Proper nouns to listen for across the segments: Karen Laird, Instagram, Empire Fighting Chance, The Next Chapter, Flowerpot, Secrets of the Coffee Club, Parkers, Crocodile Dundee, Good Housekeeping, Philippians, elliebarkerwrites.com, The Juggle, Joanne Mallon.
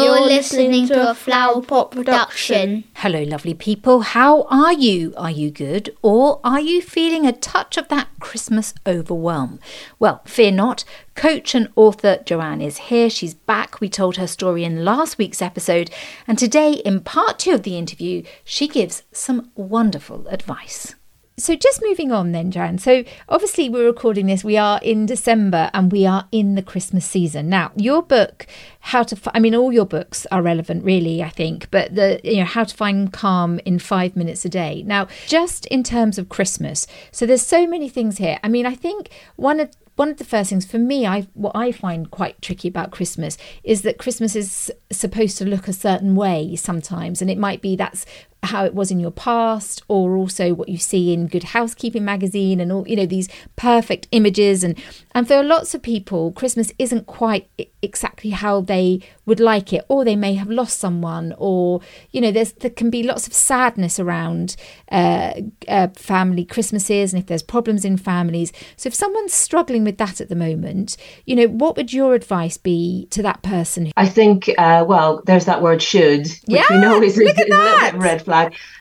You're listening to a Flowerpot production. Hello, lovely people. How are you? Are you good? Or are you feeling a touch of that Christmas overwhelm? Well, fear not. Coach and author Joanne is here. She's back. We told her story in last week's episode. And today, in part 2 of the interview, she gives some wonderful advice. So just moving on then, Joanne. So obviously we're recording this. We are in December and we are in the Christmas season. Now, your book, all your books are relevant really, I think, but How to Find Calm in 5 Minutes a Day. Now, just in terms of Christmas. So there's so many things here. I mean, I think one of the first things for me, what I find quite tricky about Christmas is that Christmas is supposed to look a certain way sometimes. And it might be that's how it was in your past, or also what you see in Good Housekeeping magazine and all, these perfect images. And for lots of people, Christmas isn't quite exactly how they would like it, or they may have lost someone, or, there can be lots of sadness around family Christmases and if there's problems in families. So if someone's struggling with that at the moment, what would your advice be to that person? I think, there's that word should, which we know is a little bit red flag.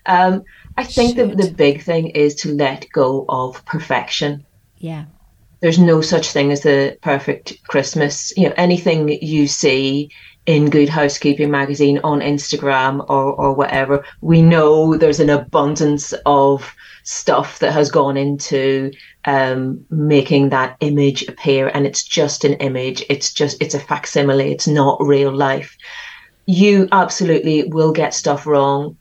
I think the big thing is to let go of perfection. Yeah. There's no such thing as a perfect Christmas. Anything you see in Good Housekeeping magazine, on Instagram or whatever, we know there's an abundance of stuff that has gone into making that image appear, and it's just an image. It's a facsimile. It's not real life. You absolutely will get stuff wrong.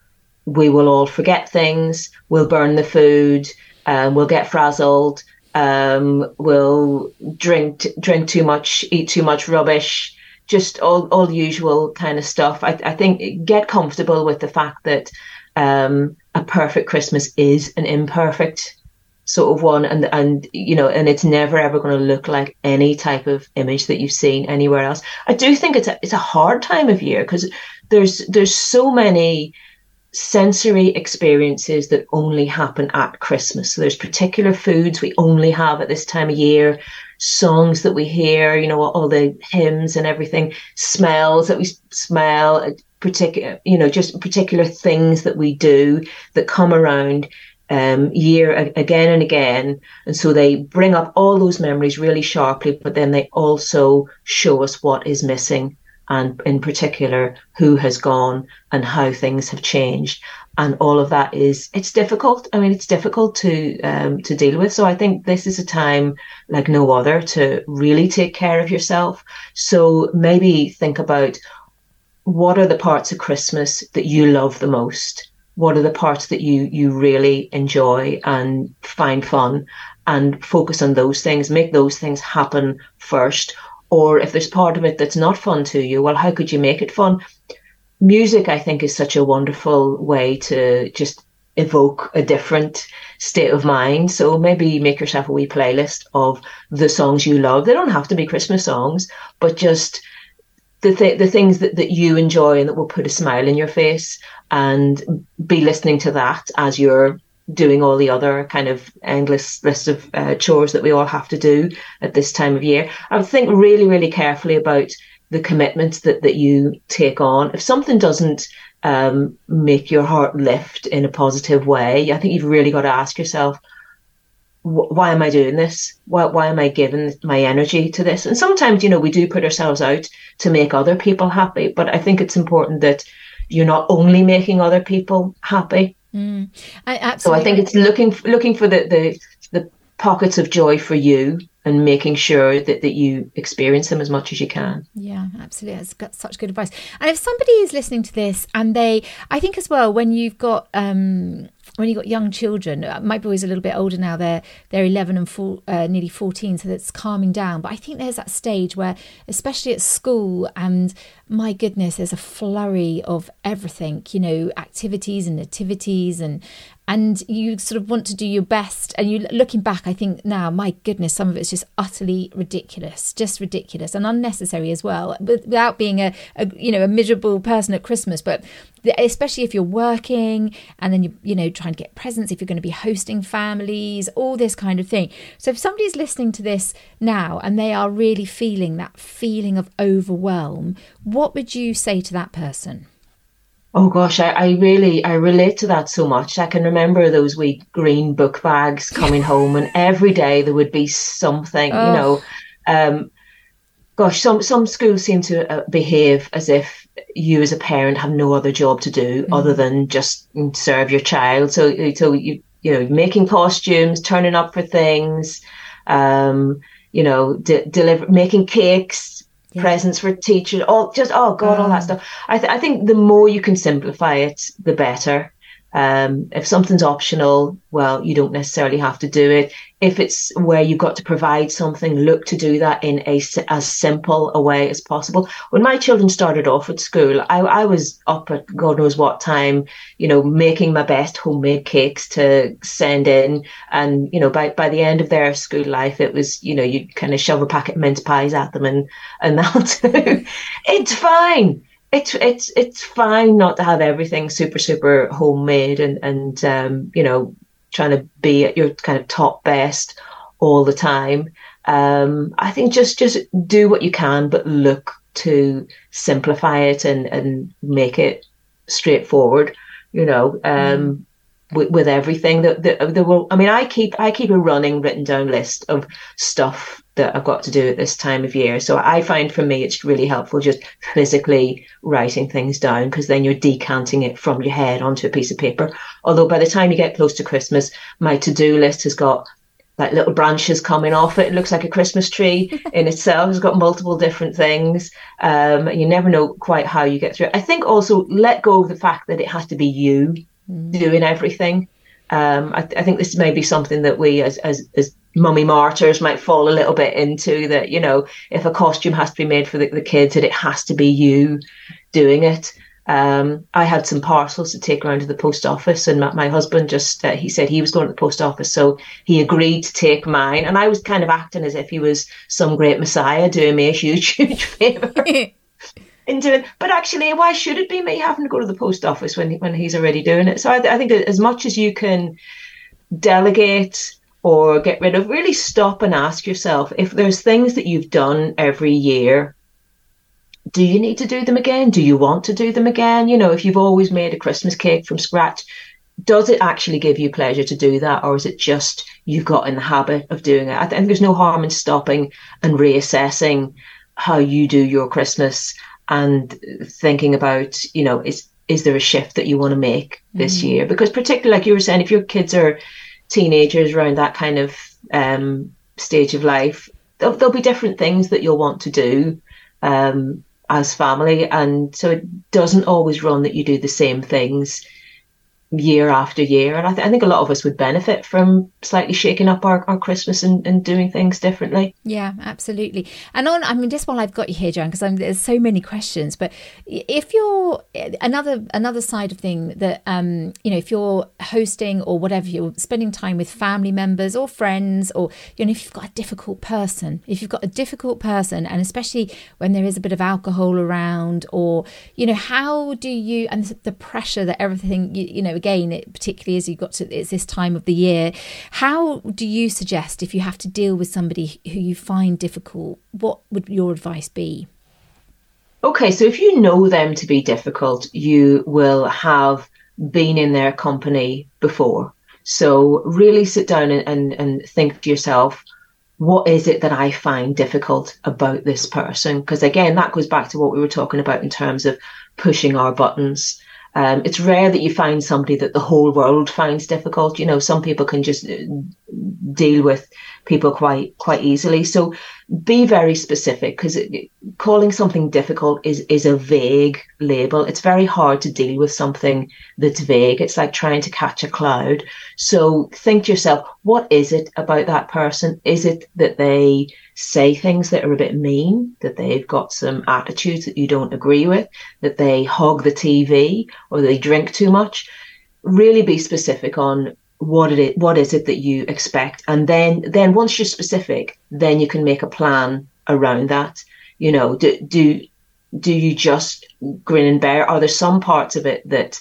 We will all forget things. We'll burn the food. We'll get frazzled. We'll drink too much, eat too much rubbish. Just all the usual kind of stuff. I think get comfortable with the fact that a perfect Christmas is an imperfect sort of one, and it's never ever going to look like any type of image that you've seen anywhere else. I do think it's a hard time of year because there's so many sensory experiences that only happen at Christmas. So there's particular foods we only have at this time of year, songs that we hear, all the hymns and everything, smells that we smell, particular things that we do that come around year again and again. And so they bring up all those memories really sharply, but then they also show us what is missing, and in particular, who has gone and how things have changed. And all of that it's difficult. I mean, it's difficult to deal with. So I think this is a time like no other to really take care of yourself. So maybe think about, what are the parts of Christmas that you love the most? What are the parts that you really enjoy and find fun, and focus on those things, make those things happen first. Or if there's part of it that's not fun to you, well, how could you make it fun? Music, I think, is such a wonderful way to just evoke a different state of mind. So maybe make yourself a wee playlist of the songs you love. They don't have to be Christmas songs, but just the things that you enjoy and that will put a smile in your face, and be listening to that as you're doing all the other kind of endless list of chores that we all have to do at this time of year. I would think really, really carefully about the commitments that you take on. If something doesn't make your heart lift in a positive way, I think you've really got to ask yourself, why am I doing this? Why am I giving my energy to this? And sometimes, we do put ourselves out to make other people happy, but I think it's important that you're not only making other people happy. Mm, absolutely. So I think it's looking for the pockets of joy for you, and making sure that you experience them as much as you can. Yeah, absolutely. That's got such good advice. And if somebody is listening to this and I think as well, when you've got young children, my boy's a little bit older now, they're 11 and nearly 14, so that's calming down. But I think there's that stage where, especially at school, and my goodness, there's a flurry of everything, activities and nativities, and you sort of want to do your best. And you, looking back, I think now, my goodness, some of it's just utterly ridiculous, and unnecessary as well, but without being a miserable person at Christmas. But especially if you're working, and then you trying to get presents, if you're going to be hosting families, all this kind of thing. So if somebody's listening to this now and they are really feeling that feeling of overwhelm, what what would you say to that person? Oh gosh, I relate to that so much. I can remember those wee green book bags coming home, and every day there would be something, you know. Some schools seem to behave as if you as a parent have no other job to do other than just serve your child. So you know, making costumes, turning up for things, making cakes. Yeah. Presents for teachers, all that stuff. I think the more you can simplify it, the better. If something's optional, well, you don't necessarily have to do it. If it's where you've got to provide something, look to do that in as simple a way as possible. When my children started off at school, I was up at God knows what time, you know, making my best homemade cakes to send in. And, you know, by the end of their school life, it was, you know, you'd kind of shove a packet of mince pies at them and that'll do. It's fine. It's fine not to have everything super, super homemade and you know, trying to be at your kind of top best all the time. I think just do what you can, but look to simplify it and make it straightforward, you know, with everything that will. I mean, I keep a running written down list of stuff that I've got to do at this time of year. So I find for me, it's really helpful just physically writing things down, because then you're decanting it from your head onto a piece of paper. Although by the time you get close to Christmas, my to-do list has got like little branches coming off it. It looks like a Christmas tree in itself. It's got multiple different things. And you never know quite how you get through it. I think also let go of the fact that it has to be you doing everything. I think this may be something that we as mummy martyrs might fall a little bit into, that, you know, if a costume has to be made for the kids, that it has to be you doing it. I had some parcels to take around to the post office, and my husband just, he said he was going to the post office, so he agreed to take mine. And I was kind of acting as if he was some great messiah doing me a huge, huge favour. But actually, why should it be me having to go to the post office when he's already doing it? So I think as much as you can delegate or get rid of, really stop and ask yourself, if there's things that you've done every year, do you need to do them again? Do you want to do them again? You know, if you've always made a Christmas cake from scratch, does it actually give you pleasure to do that? Or is it just you've got in the habit of doing it? I think there's no harm in stopping and reassessing how you do your Christmas and thinking about, you know, is there a shift that you want to make this year? Because particularly, like you were saying, if your kids are teenagers around that kind of stage of life, there'll be different things that you'll want to do as family. And so it doesn't always run that you do the same things year after year. And I think a lot of us would benefit from slightly shaking up our Christmas and doing things differently. Yeah, absolutely. And just while I've got you here, Joanne, because there's so many questions, but if you're another side of thing that, you know, if you're hosting or whatever, you're spending time with family members or friends, or, you know, if you've got a difficult person, and especially when there is a bit of alcohol around, or, you know, how do you, and the pressure that everything, you know, again, particularly as it's this time of the year, how do you suggest, if you have to deal with somebody who you find difficult, what would your advice be? Okay, so if you know them to be difficult, you will have been in their company before. So really sit down and think to yourself, what is it that I find difficult about this person? Because again, that goes back to what we were talking about in terms of pushing our buttons. It's rare that you find somebody that the whole world finds difficult. You know, some people can just deal with people quite easily. So be very specific, because calling something difficult is a vague label. It's very hard to deal with something that's vague. It's like trying to catch a cloud. So think to yourself, what is it about that person? Is it that they say things that are a bit mean, that they've got some attitudes that you don't agree with, that they hog the TV, or they drink too much? Really be specific on what is it that you expect, and then once you're specific, then you can make a plan around that. You know, do you just grin and bear? Are there some parts of it that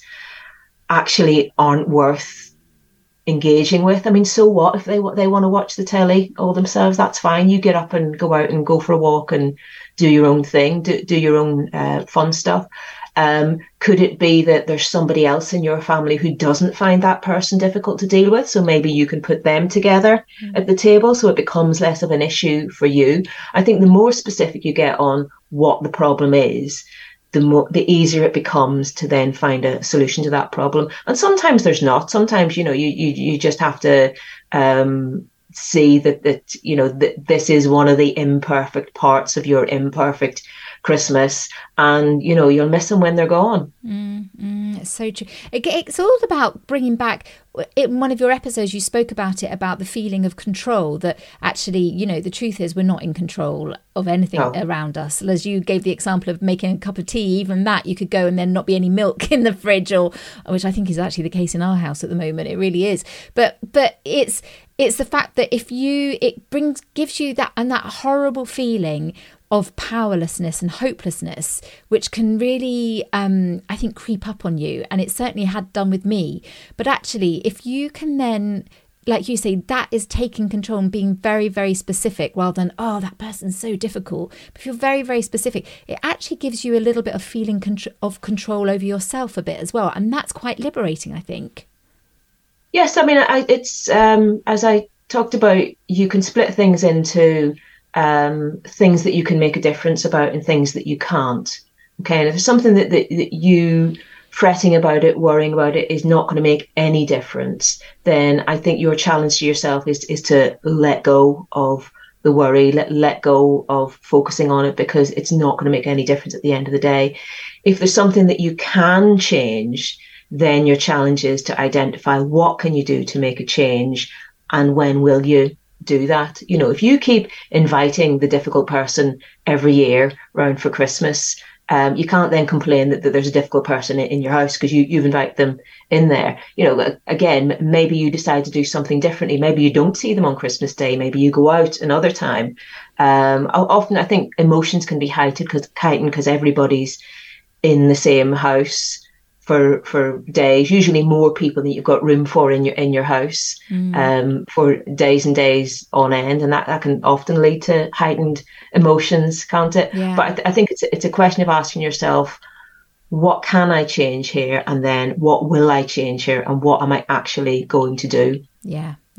actually aren't worth engaging with. I mean, so what if they want to watch the telly all themselves? That's fine. You get up and go out and go for a walk and do your own thing, do your own fun stuff. Could it be that there's somebody else in your family who doesn't find that person difficult to deal with? So maybe you can put them together at the table so it becomes less of an issue for you. I think the more specific you get on what the problem is, the easier it becomes to then find a solution to that problem. And sometimes there's not. Sometimes, you know, you just have to see that you know, that this is one of the imperfect parts of your imperfect Christmas, and you know, you'll miss them when they're gone. It's so true. It's all about bringing back. In one of your episodes you spoke about it, about the feeling of control, that actually, you know, the truth is we're not in control of anything around us. As you gave the example of making a cup of tea, even that you could go and then not be any milk in the fridge, or which I think is actually the case in our house at the moment. It really is. But it's the fact that if you, it brings, gives you that, and that horrible feeling of powerlessness and hopelessness, which can really, I think, creep up on you. And it certainly had done with me. But actually, if you can then, like you say, that is taking control and being very, very specific, rather than, oh, that person's so difficult. But if you're very, very specific, it actually gives you a little bit of feeling of control over yourself a bit as well. And that's quite liberating, I think. Yes, I mean, it's, as I talked about, you can split things into things that you can make a difference about and things that you can't. Okay, and if it's something that you fretting about it, worrying about it, is not going to make any difference, then I think your challenge to yourself is to let go of the worry, let go of focusing on it, because it's not going to make any difference at the end of the day. If there's something that you can change, then your challenge is to identify what can you do to make a change, and when will you do that? You know, if you keep inviting the difficult person every year round for Christmas, you can't then complain that there's a difficult person in your house, because you've invited them in there. You know, again, maybe you decide to do something differently. Maybe you don't see them on Christmas Day. Maybe you go out another time. Often I think emotions can be heightened because everybody's in the same house for days, usually more people than you've got room for in your house, for days and days on end, and that can often lead to heightened emotions, can't it? Yeah. But I think it's a question of asking yourself, what can I change here, and then what will I change here, and what am I actually going to do?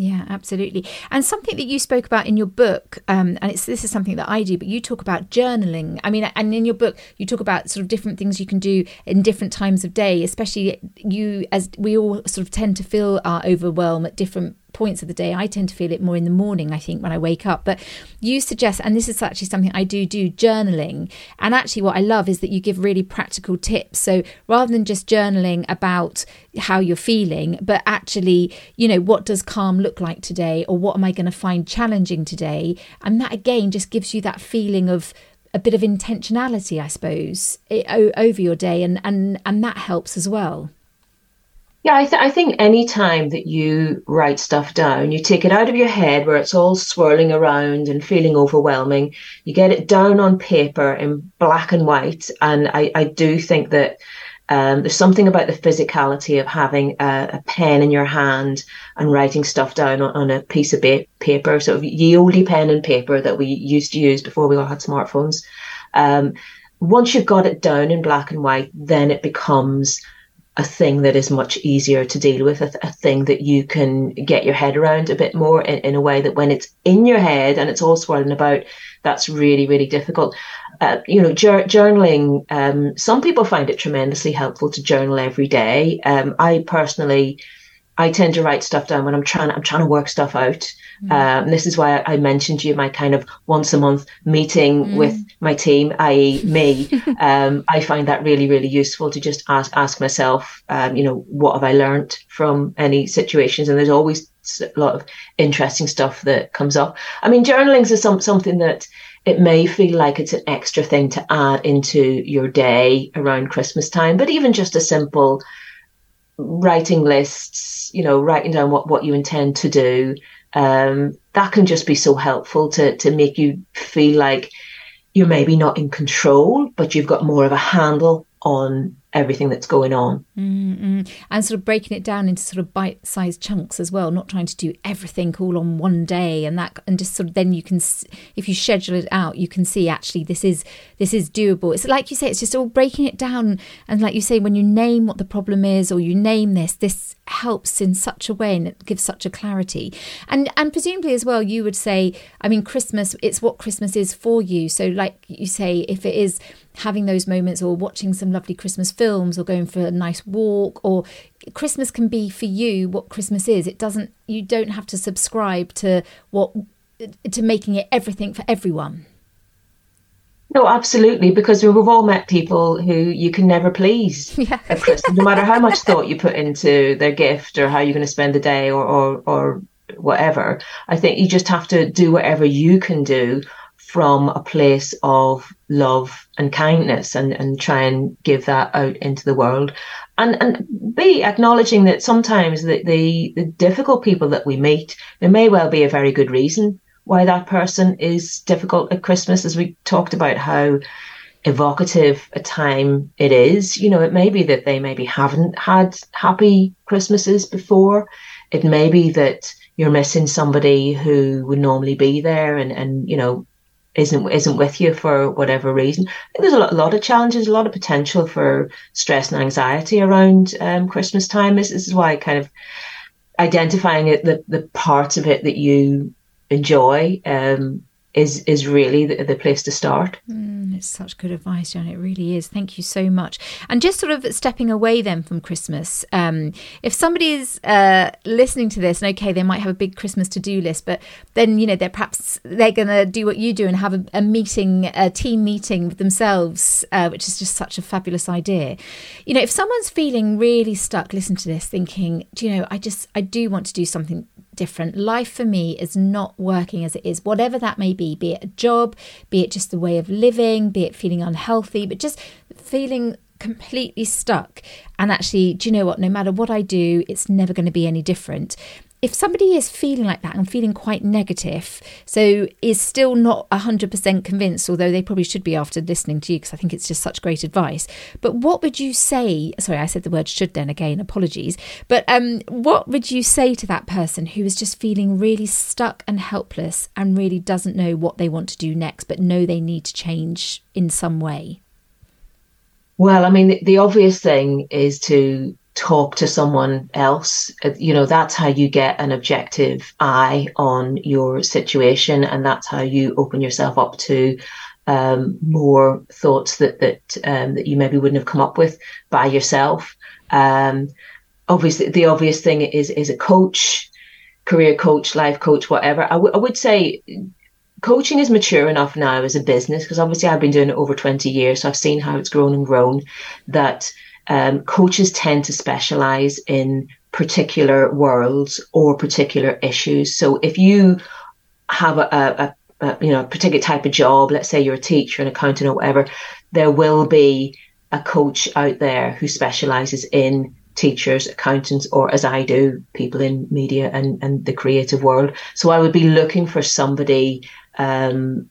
Yeah, absolutely. And something that you spoke about in your book, and this is something that I do, but you talk about journaling. I mean, and in your book, you talk about sort of different things you can do in different times of day, especially you, as we all sort of tend to feel our overwhelm at different points of the day. I tend to feel it more in the morning, I think, when I wake up. But you suggest, and this is actually something I do, journaling. And actually what I love is that you give really practical tips. So rather than just journaling about how you're feeling, but actually, you know, what does calm look like today, or what am I going to find challenging today? And that again just gives you that feeling of a bit of intentionality, I suppose, over your day, and that helps as well. Yeah, I think any time that you write stuff down, you take it out of your head where it's all swirling around and feeling overwhelming. You get it down on paper in black and white. And I do think that there's something about the physicality of having a pen in your hand and writing stuff down on a piece of paper, sort of ye olde pen and paper that we used to use before we all had smartphones. Once you've got it down in black and white, then it becomes a thing that is much easier to deal with, a thing that you can get your head around a bit more in a way that when it's in your head and it's all swirling about, that's really, really difficult. You know, journaling, some people find it tremendously helpful to journal every day. I personally, I tend to write stuff down when I'm trying to work stuff out. This is why I mentioned to you my kind of once a month meeting with my team, i.e. me. I find that really, really useful to just ask myself, you know, what have I learned from any situations? And there's always a lot of interesting stuff that comes up. I mean, journaling is something that it may feel like it's an extra thing to add into your day around Christmas time, but even just a simple writing lists, you know, writing down what you intend to do, that can just be so helpful to make you feel like you're maybe not in control, but you've got more of a handle on everything that's going on. Mm-hmm. And sort of breaking it down into sort of bite-sized chunks as well, not trying to do everything all on one day, and that, and just sort of then you can, if you schedule it out, you can see actually this is doable. It's like you say, it's just all breaking it down, and like you say, when you name what the problem is, or you name this helps in such a way, and it gives such a clarity. And presumably as well, you would say, I mean, Christmas, it's what Christmas is for you. So like you say, if it is having those moments, or watching some lovely Christmas films, or going for a nice walk, or Christmas can be for you what Christmas is. It doesn't, you don't have to subscribe to making it everything for everyone. No, absolutely, because we've all met people who you can never please at Christmas, no matter how much thought you put into their gift, or how you're going to spend the day, or whatever. I think you just have to do whatever you can do from a place of love and kindness, and try and give that out into the world. And B, acknowledging that sometimes the difficult people that we meet, there may well be a very good reason why that person is difficult at Christmas, as we talked about how evocative a time it is. You know, it may be that they maybe haven't had happy Christmases before. It may be that you're missing somebody who would normally be there and you know, isn't with you for whatever reason. I think there's a lot of challenges, a lot of potential for stress and anxiety around Christmas time. This is why kind of identifying it, the parts of it that you enjoy is really the place to start. It's such good advice, Joanne. It really is. Thank you so much. And just sort of stepping away then from Christmas, if somebody is listening to this, and okay, they might have a big Christmas to-do list, but then, you know, they're going to do what you do and have a team meeting with themselves, which is just such a fabulous idea. You know, if someone's feeling really stuck, listen to this, thinking, do you know, I do want to do something different. Life for me is not working as it is, whatever that may be it a job, be it just the way of living, be it feeling unhealthy, but just feeling completely stuck. And actually, do you know what? No matter what I do, it's never going to be any different. If somebody is feeling like that and feeling quite negative, so is still not 100% convinced, although they probably should be after listening to you, because I think it's just such great advice. But what would you say? Sorry, I said the word should then again, apologies. But what would you say to that person who is just feeling really stuck and helpless and really doesn't know what they want to do next, but know they need to change in some way? Well, I mean, the obvious thing is to talk to someone else. You know, that's how you get an objective eye on your situation, and that's how you open yourself up to more thoughts that you maybe wouldn't have come up with by yourself. Obviously, the obvious thing is a coach, career coach, life coach, whatever. I would say coaching is mature enough now as a business, because obviously I've been doing it over 20 years, so I've seen how it's grown and grown, that coaches tend to specialize in particular worlds or particular issues. So if you have a particular type of job, let's say you're a teacher, an accountant or whatever, there will be a coach out there who specializes in teachers, accountants, or as I do, people in media and the creative world. So I would be looking for somebody who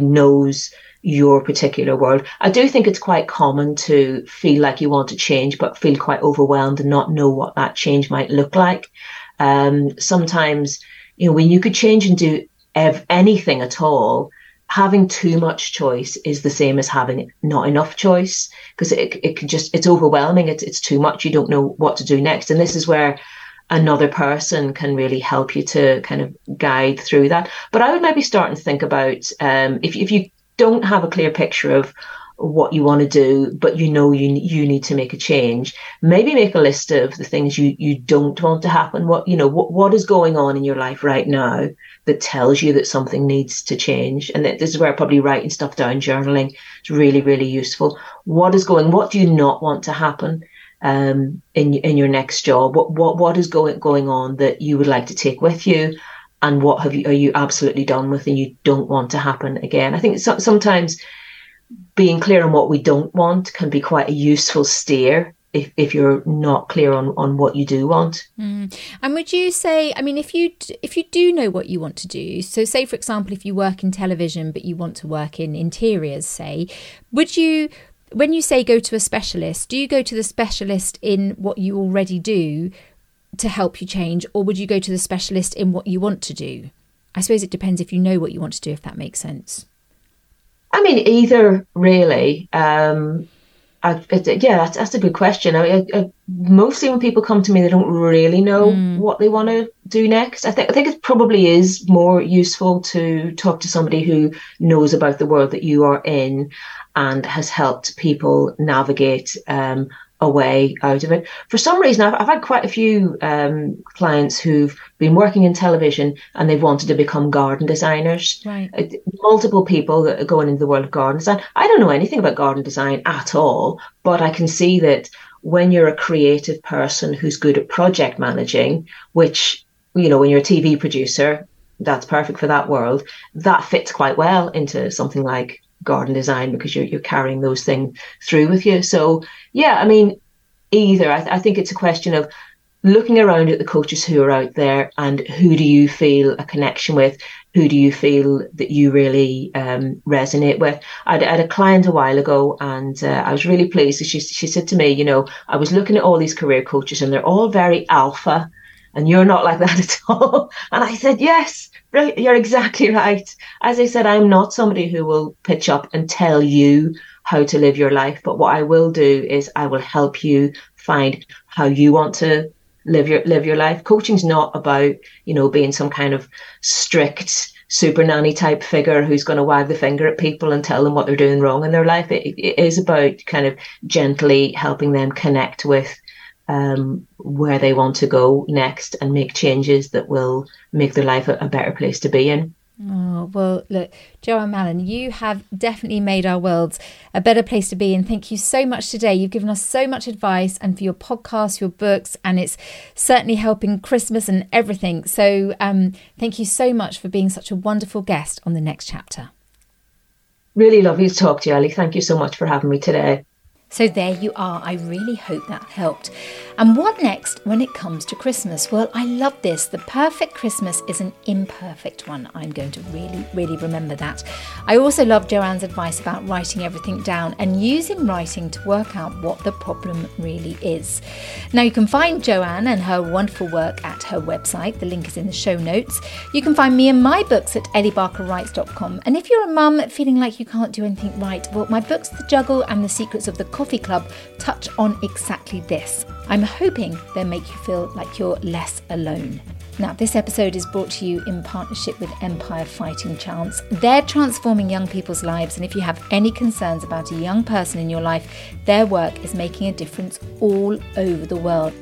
knows your particular world. I do think it's quite common to feel like you want to change, but feel quite overwhelmed and not know what that change might look like. Sometimes, you know, when you could change and do anything at all, having too much choice is the same as having not enough choice, because it can just, it's overwhelming. It's too much. You don't know what to do next. And this is where another person can really help you to kind of guide through that. But I would maybe start and think about if you don't have a clear picture of what you want to do, but you know you need to make a change, maybe make a list of the things you don't want to happen. What is going on in your life right now that tells you that something needs to change? And this is where probably writing stuff down, journaling, is really, really useful. What do you not want to happen in your next job? What is going on that you would like to take with you? And what are you absolutely done with and you don't want to happen again? I think sometimes being clear on what we don't want can be quite a useful steer if you're not clear on what you do want. Mm. And would you say, I mean, if you do know what you want to do, so say, for example, if you work in television, but you want to work in interiors, say, would you... when you say go to a specialist, do you go to the specialist in what you already do to help you change, or would you go to the specialist in what you want to do? I suppose it depends if you know what you want to do, if that makes sense. I mean, either really. Yeah, that's a good question. I mostly when people come to me, they don't really know what they want to do next. I think it probably is more useful to talk to somebody who knows about the world that you are in and has helped people navigate a way out of it. For some reason, I've had quite a few clients who've been working in television and they've wanted to become garden designers. Right. Multiple people that are going into the world of garden design. I don't know anything about garden design at all, but I can see that when you're a creative person who's good at project managing, which, you know, when you're a TV producer, that's perfect for that world, that fits quite well into something like garden design, because you're carrying those things through with you. So yeah, I mean, either. I think it's a question of looking around at the coaches who are out there and who do you feel a connection with, who do you feel that you really resonate with. I had a client a while ago and I was really pleased. She said to me, you know, I was looking at all these career coaches and they're all very alpha and you're not like that at all. And I said, yes, you're exactly right. As I said, I'm not somebody who will pitch up and tell you how to live your life. But what I will do is I will help you find how you want to live your life. Coaching's not about, you know, being some kind of strict super nanny type figure who's going to wag the finger at people and tell them what they're doing wrong in their life. It is about kind of gently helping them connect with where they want to go next and make changes that will make their life a better place to be in. Oh, well, look, Joanne Mallon, you have definitely made our worlds a better place to be in. Thank you so much today. You've given us so much advice, and for your podcast, your books, and it's certainly helping Christmas and everything. So thank you so much for being such a wonderful guest on The Next Chapter. Really lovely to talk to you, Ali. Thank you so much for having me today. So there you are. I really hope that helped. And what next when it comes to Christmas? Well, I love this. The perfect Christmas is an imperfect one. I'm going to really, really remember that. I also love Joanne's advice about writing everything down and using writing to work out what the problem really is. Now, you can find Joanne and her wonderful work at her website. The link is in the show notes. You can find me and my books at elliebarkerwrites.com. And if you're a mum feeling like you can't do anything right, well, my books, The Juggle and The Secrets of the Coffee Club, touch on exactly this. I'm hoping they'll make you feel like you're less alone. Now, this episode is brought to you in partnership with Empire Fighting Chance. They're transforming young people's lives, and if you have any concerns about a young person in your life, their work is making a difference all over the world.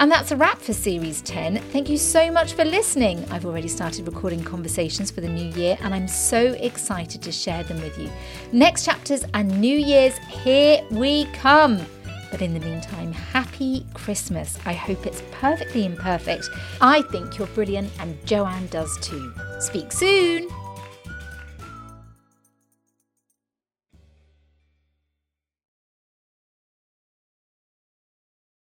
And that's a wrap for Series 10. Thank you so much for listening. I've already started recording conversations for the new year and I'm so excited to share them with you. Next chapters and New Year's, here we come. But in the meantime, happy Christmas. I hope it's perfectly imperfect. I think you're brilliant and Joanne does too. Speak soon.